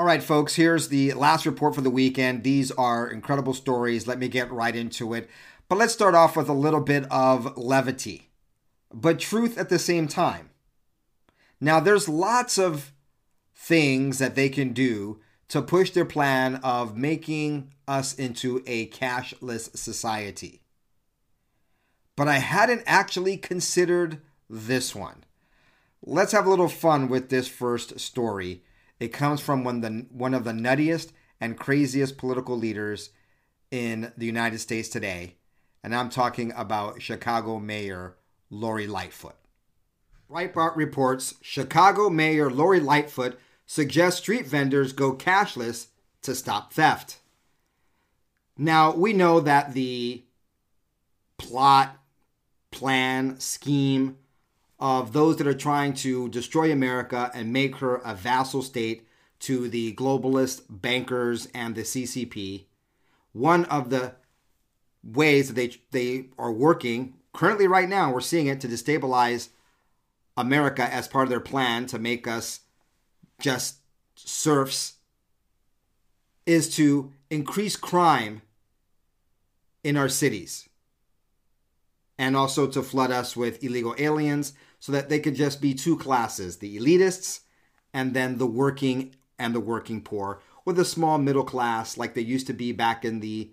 All right, folks, here's the last report for the weekend. These are incredible stories. Let me get right into it. But let's start off with a little bit of levity, but truth at the same time. Now, there's lots of things that they can do to push their plan of making us into a cashless society. But I hadn't actually considered this one. Let's have a little fun with this first story. It comes from one of the nuttiest and craziest political leaders in the United States today. And I'm talking about Chicago Mayor Lori Lightfoot. Breitbart reports Chicago Mayor Lori Lightfoot suggests street vendors go cashless to stop theft. Now, we know that the plot, plan, scheme of those that are trying to destroy America and make her a vassal state to the globalist bankers and the CCP, one of the ways that they are working currently right now, we're seeing it, to destabilize America as part of their plan to make us just serfs, is to increase crime in our cities and also to flood us with illegal aliens so that they could just be two classes, the elitists and then the working and the working poor, or the small middle class like they used to be back in the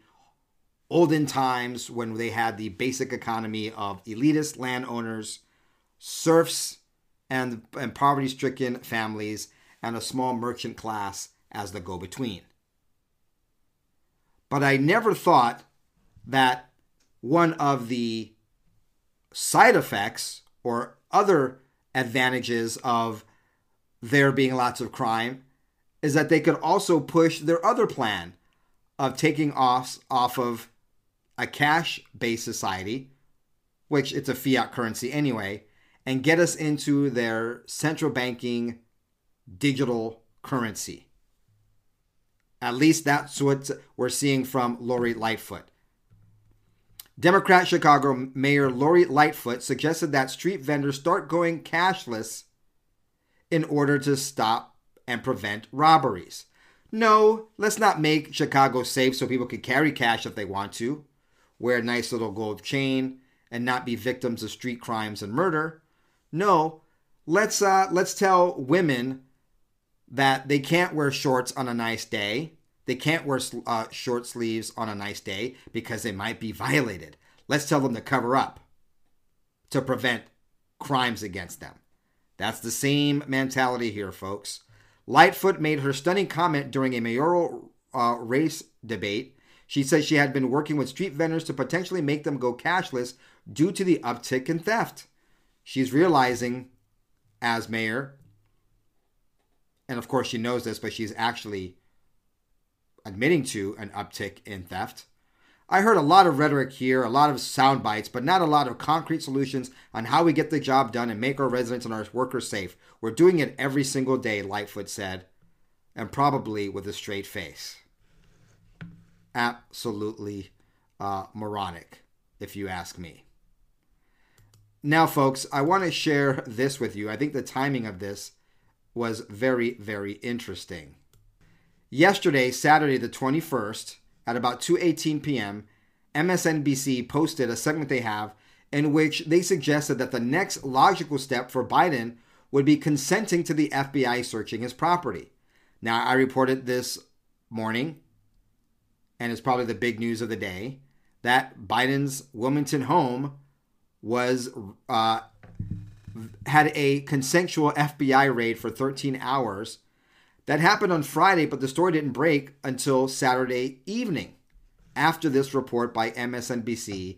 olden times when they had the basic economy of elitist landowners, serfs, and poverty-stricken families, and a small merchant class as the go-between. But I never thought that one of the side effects or other advantages of there being lots of crime is that they could also push their other plan of taking off of a cash-based society, which it's a fiat currency anyway, and get us into their central banking digital currency. At least that's what we're seeing from Lori Lightfoot. Democrat Chicago Mayor Lori Lightfoot suggested that street vendors start going cashless in order to stop and prevent robberies. No, let's not make Chicago safe so people can carry cash if they want to, wear a nice little gold chain, and not be victims of street crimes and murder. No, let's tell women that they can't wear shorts on a nice day. They can't wear short sleeves on a nice day because they might be violated. Let's tell them to cover up to prevent crimes against them. That's the same mentality here, folks. Lightfoot made her stunning comment during a mayoral race debate. She said she had been working with street vendors to potentially make them go cashless due to the uptick in theft. She's realizing, as mayor, and of course she knows this, but she's actually admitting to an uptick in theft. I heard a lot of rhetoric here, a lot of sound bites, but not a lot of concrete solutions on how we get the job done and make our residents and our workers safe. We're doing it every single day, Lightfoot said, and probably with a straight face. Absolutely moronic, if you ask me. Now, folks, I want to share this with you. I think the timing of this was very, very interesting. Yesterday, Saturday the 21st, at about 2:18 p.m., MSNBC posted a segment they have in which they suggested that the next logical step for Biden would be consenting to the FBI searching his property. Now, I reported this morning, and it's probably the big news of the day, that Biden's Wilmington home was had a consensual FBI raid for 13 hours. That happened on Friday, but the story didn't break until Saturday evening after this report by MSNBC,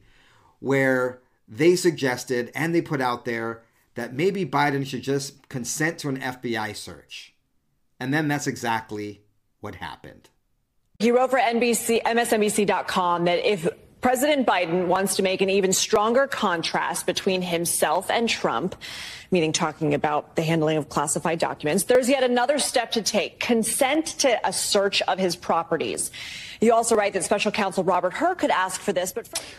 where they suggested and they put out there that maybe Biden should just consent to an FBI search. And then that's exactly what happened. He wrote for MSNBC.com that if President Biden wants to make an even stronger contrast between himself and Trump, meaning talking about the handling of classified documents. There's yet another step to take, consent to a search of his properties. You also write that special counsel Robert Hur could ask for this.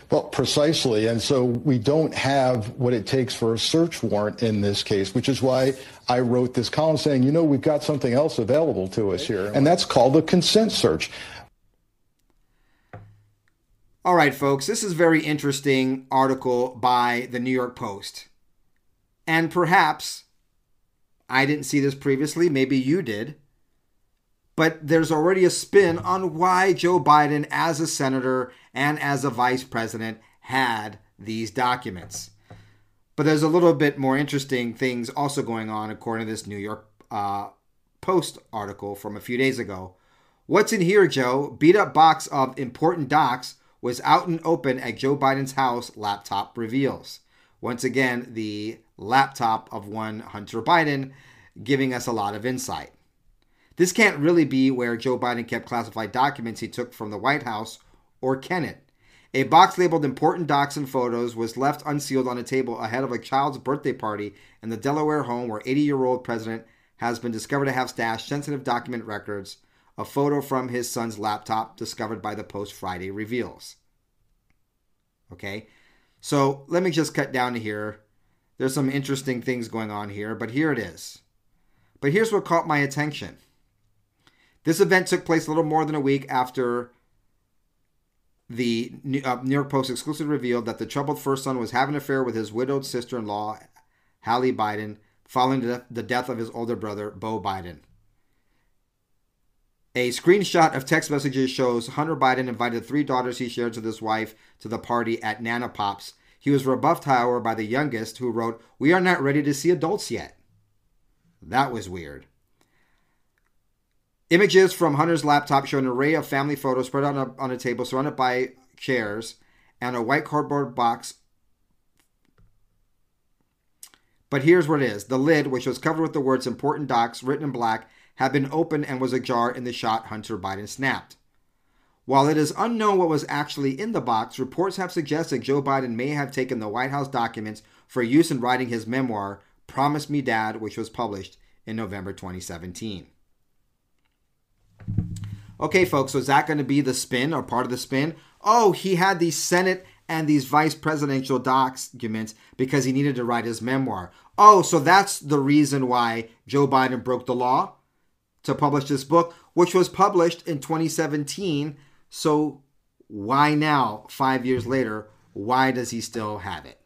Well, precisely. And so we don't have what it takes for a search warrant in this case, which is why I wrote this column saying, you know, we've got something else available to us here, and that's called a consent search. All right, folks, this is a very interesting article by the New York Post. And perhaps, I didn't see this previously, maybe you did, but there's already a spin on why Joe Biden as a senator and as a vice president had these documents. But there's a little bit more interesting things also going on according to this New York Post article from a few days ago. What's in here, Joe? Beat up box of important docs was out and open at Joe Biden's house, laptop reveals. Once again, the laptop of one Hunter Biden, giving us a lot of insight. This can't really be where Joe Biden kept classified documents he took from the White House, or can it? A box labeled important docs and photos was left unsealed on a table ahead of a child's birthday party in the Delaware home where 80-year-old president has been discovered to have stashed sensitive document records. A photo from his son's laptop discovered by the Post Friday reveals. Okay, so let me just cut down to here. There's some interesting things going on here, but here it is. But here's what caught my attention. This event took place a little more than a week after the New York Post exclusively revealed that the troubled first son was having an affair with his widowed sister-in-law, Hallie Biden, following the death of his older brother, Beau Biden. A screenshot of text messages shows Hunter Biden invited three daughters he shares with his wife to the party at Nana Pop's. He was rebuffed, however, by the youngest, who wrote, "We are not ready to see adults yet." That was weird. Images from Hunter's laptop show an array of family photos spread out on a table surrounded by chairs and a white cardboard box. But here's what it is. The lid, which was covered with the words "Important Docs" written in black, had been open and was ajar in the shot Hunter Biden snapped. While it is unknown what was actually in the box, reports have suggested Joe Biden may have taken the White House documents for use in writing his memoir, Promise Me Dad, which was published in November 2017. Okay, folks, so is that going to be the spin or part of the spin? Oh, he had the Senate and these vice presidential documents because he needed to write his memoir. Oh, so that's the reason why Joe Biden broke the law? To publish this book, which was published in 2017. So why now, 5 years later, why does he still have it?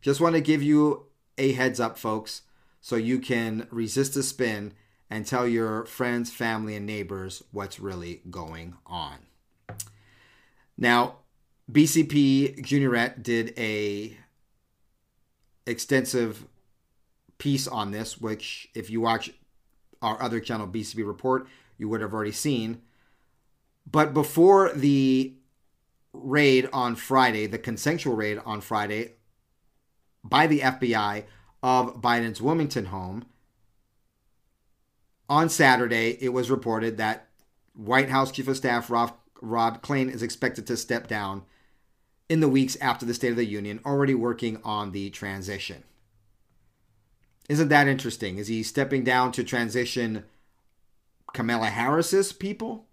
Just want to give you a heads up, folks, so you can resist the spin and tell your friends, family, and neighbors what's really going on. Now, BCP Juniorette did a extensive piece on this, which if you watch our other channel, BCP Report, you would have already seen. But before the raid on Friday, the consensual raid on Friday by the FBI of Biden's Wilmington home, on Saturday, it was reported that White House Chief of Staff Rob Klain is expected to step down in the weeks after the State of the Union, already working on the transition. Isn't that interesting? Is he stepping down to transition Kamala Harris's people?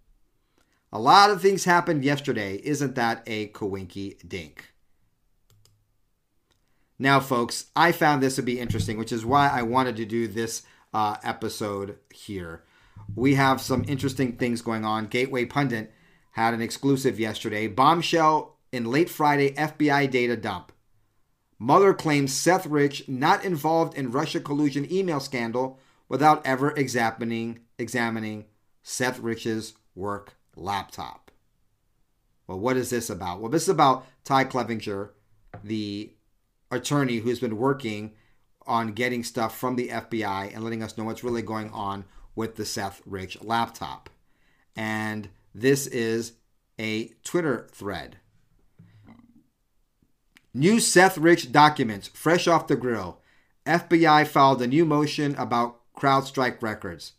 A lot of things happened yesterday. Isn't that a coinky dink? Now, folks, I found this to be interesting, which is why I wanted to do this episode here. We have some interesting things going on. Gateway Pundit had an exclusive yesterday. Bombshell in late Friday FBI data dump. Mueller claims Seth Rich not involved in Russia collusion email scandal without ever examining Seth Rich's work laptop. Well, what is this about? Well, this is about Ty Clevenger, the attorney who's been working on getting stuff from the FBI and letting us know what's really going on with the Seth Rich laptop. And this is a Twitter thread. New Seth Rich documents, fresh off the grill. FBI filed a new motion about CrowdStrike records.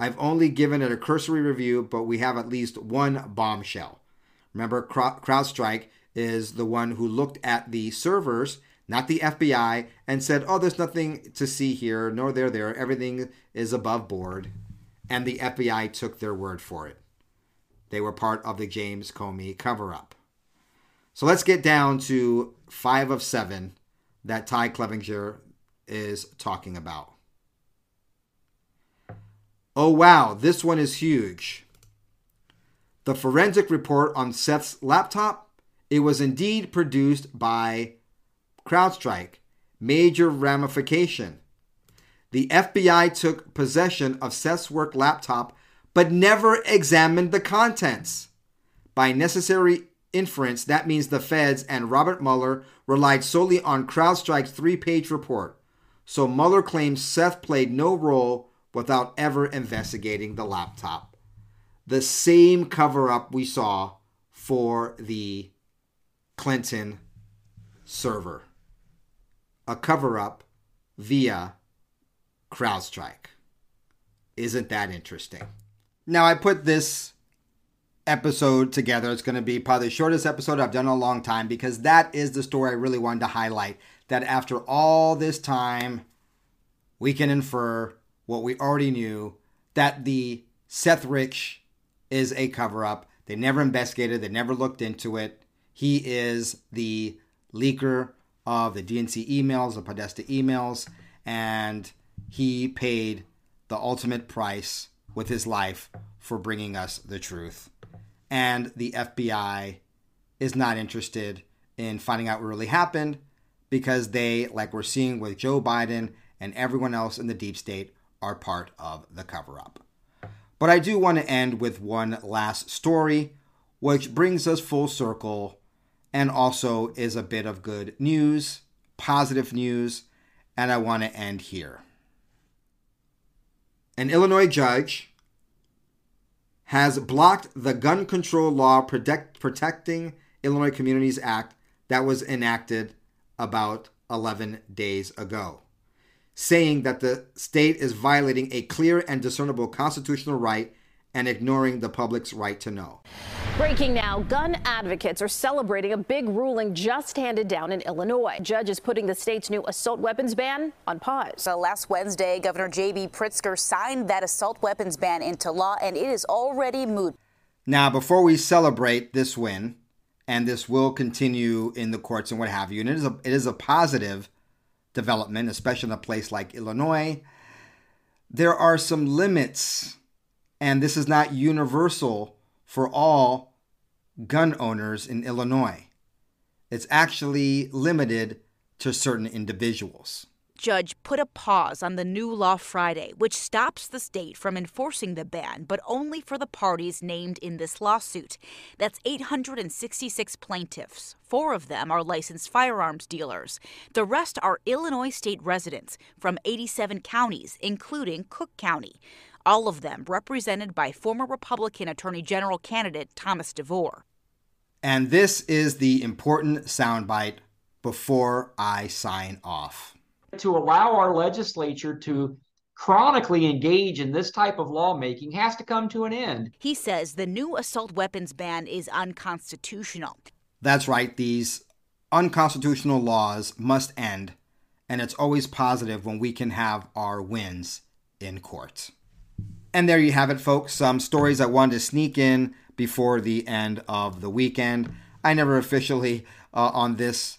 I've only given it a cursory review, but we have at least one bombshell. Remember, CrowdStrike is the one who looked at the servers, not the FBI, and said, oh, there's nothing to see here, nor there. Everything is above board. And the FBI took their word for it. They were part of the James Comey cover-up. So let's get down to 5 of 7 that Ty Clevenger is talking about. Oh, wow, this one is huge. The forensic report on Seth's laptop, it was indeed produced by CrowdStrike. Major ramification. The FBI took possession of Seth's work laptop, but never examined the contents. By necessary inference, that means the feds and Robert Mueller relied solely on CrowdStrike's 3-page report. So Mueller claims Seth played no role without ever investigating the laptop. The same cover-up we saw for the Clinton server. A cover-up via CrowdStrike. Isn't that interesting? Now, I put this episode together. It's going to be probably the shortest episode I've done in a long time because that is the story I really wanted to highlight. That after all this time, we can infer what we already knew, that the Seth Rich is a cover-up. They never investigated. They never looked into it. He is the leaker of the DNC emails, the Podesta emails, and he paid the ultimate price with his life for bringing us the truth. And the FBI is not interested in finding out what really happened because they, like we're seeing with Joe Biden and everyone else in the deep state, are part of the cover-up. But I do want to end with one last story, which brings us full circle and also is a bit of good news, positive news, and I want to end here. An Illinois judge has blocked the gun control law Protecting Illinois Communities Act that was enacted about 11 days ago, saying that the state is violating a clear and discernible constitutional right and ignoring the public's right to know. Breaking now, gun advocates are celebrating a big ruling just handed down in Illinois. A judge is putting the state's new assault weapons ban on pause. So last Wednesday, Governor J.B. Pritzker signed that assault weapons ban into law, and it is already moot. Now, before we celebrate this win, and this will continue in the courts and what have you, and it is a positive development, especially in a place like Illinois, there are some limits, and this is not universal for all gun owners in Illinois. It's actually limited to certain individuals. Judge put a pause on the new law Friday, which stops the state from enforcing the ban, but only for the parties named in this lawsuit. That's 866 plaintiffs. 4 of them are licensed firearms dealers. The rest are Illinois state residents from 87 counties, including Cook County. All of them represented by former Republican Attorney General candidate Thomas DeVore. And this is the important soundbite before I sign off. To allow our legislature to chronically engage in this type of lawmaking has to come to an end. He says the new assault weapons ban is unconstitutional. That's right. These unconstitutional laws must end, and it's always positive when we can have our wins in court. And there you have it, folks. Some stories I wanted to sneak in before the end of the weekend. I never officially on this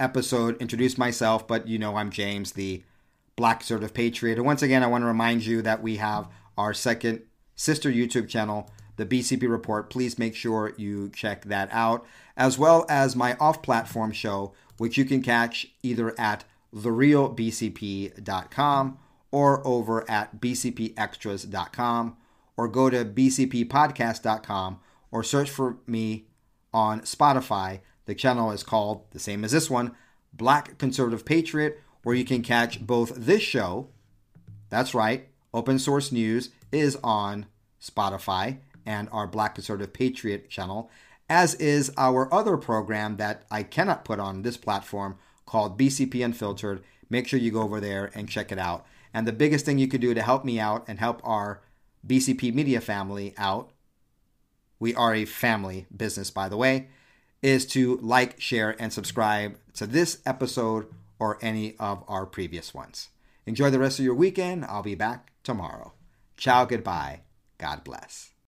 episode introduced myself, but you know I'm James, the Black Conservative Patriot. And once again, I want to remind you that we have our second sister YouTube channel, the BCP Report. Please make sure you check that out, as well as my off-platform show, which you can catch either at therealbcp.com or over at bcpextras.com, or go to bcppodcast.com, or search for me on Spotify. The channel is called, the same as this one, Black Conservative Patriot, where you can catch both this show, that's right, Open Source News is on Spotify, and our Black Conservative Patriot channel, as is our other program that I cannot put on this platform called BCP Unfiltered. Make sure you go over there and check it out. And the biggest thing you could do to help me out and help our BCP media family out, we are a family business, by the way, is to like, share, and subscribe to this episode or any of our previous ones. Enjoy the rest of your weekend. I'll be back tomorrow. Ciao, goodbye, God bless.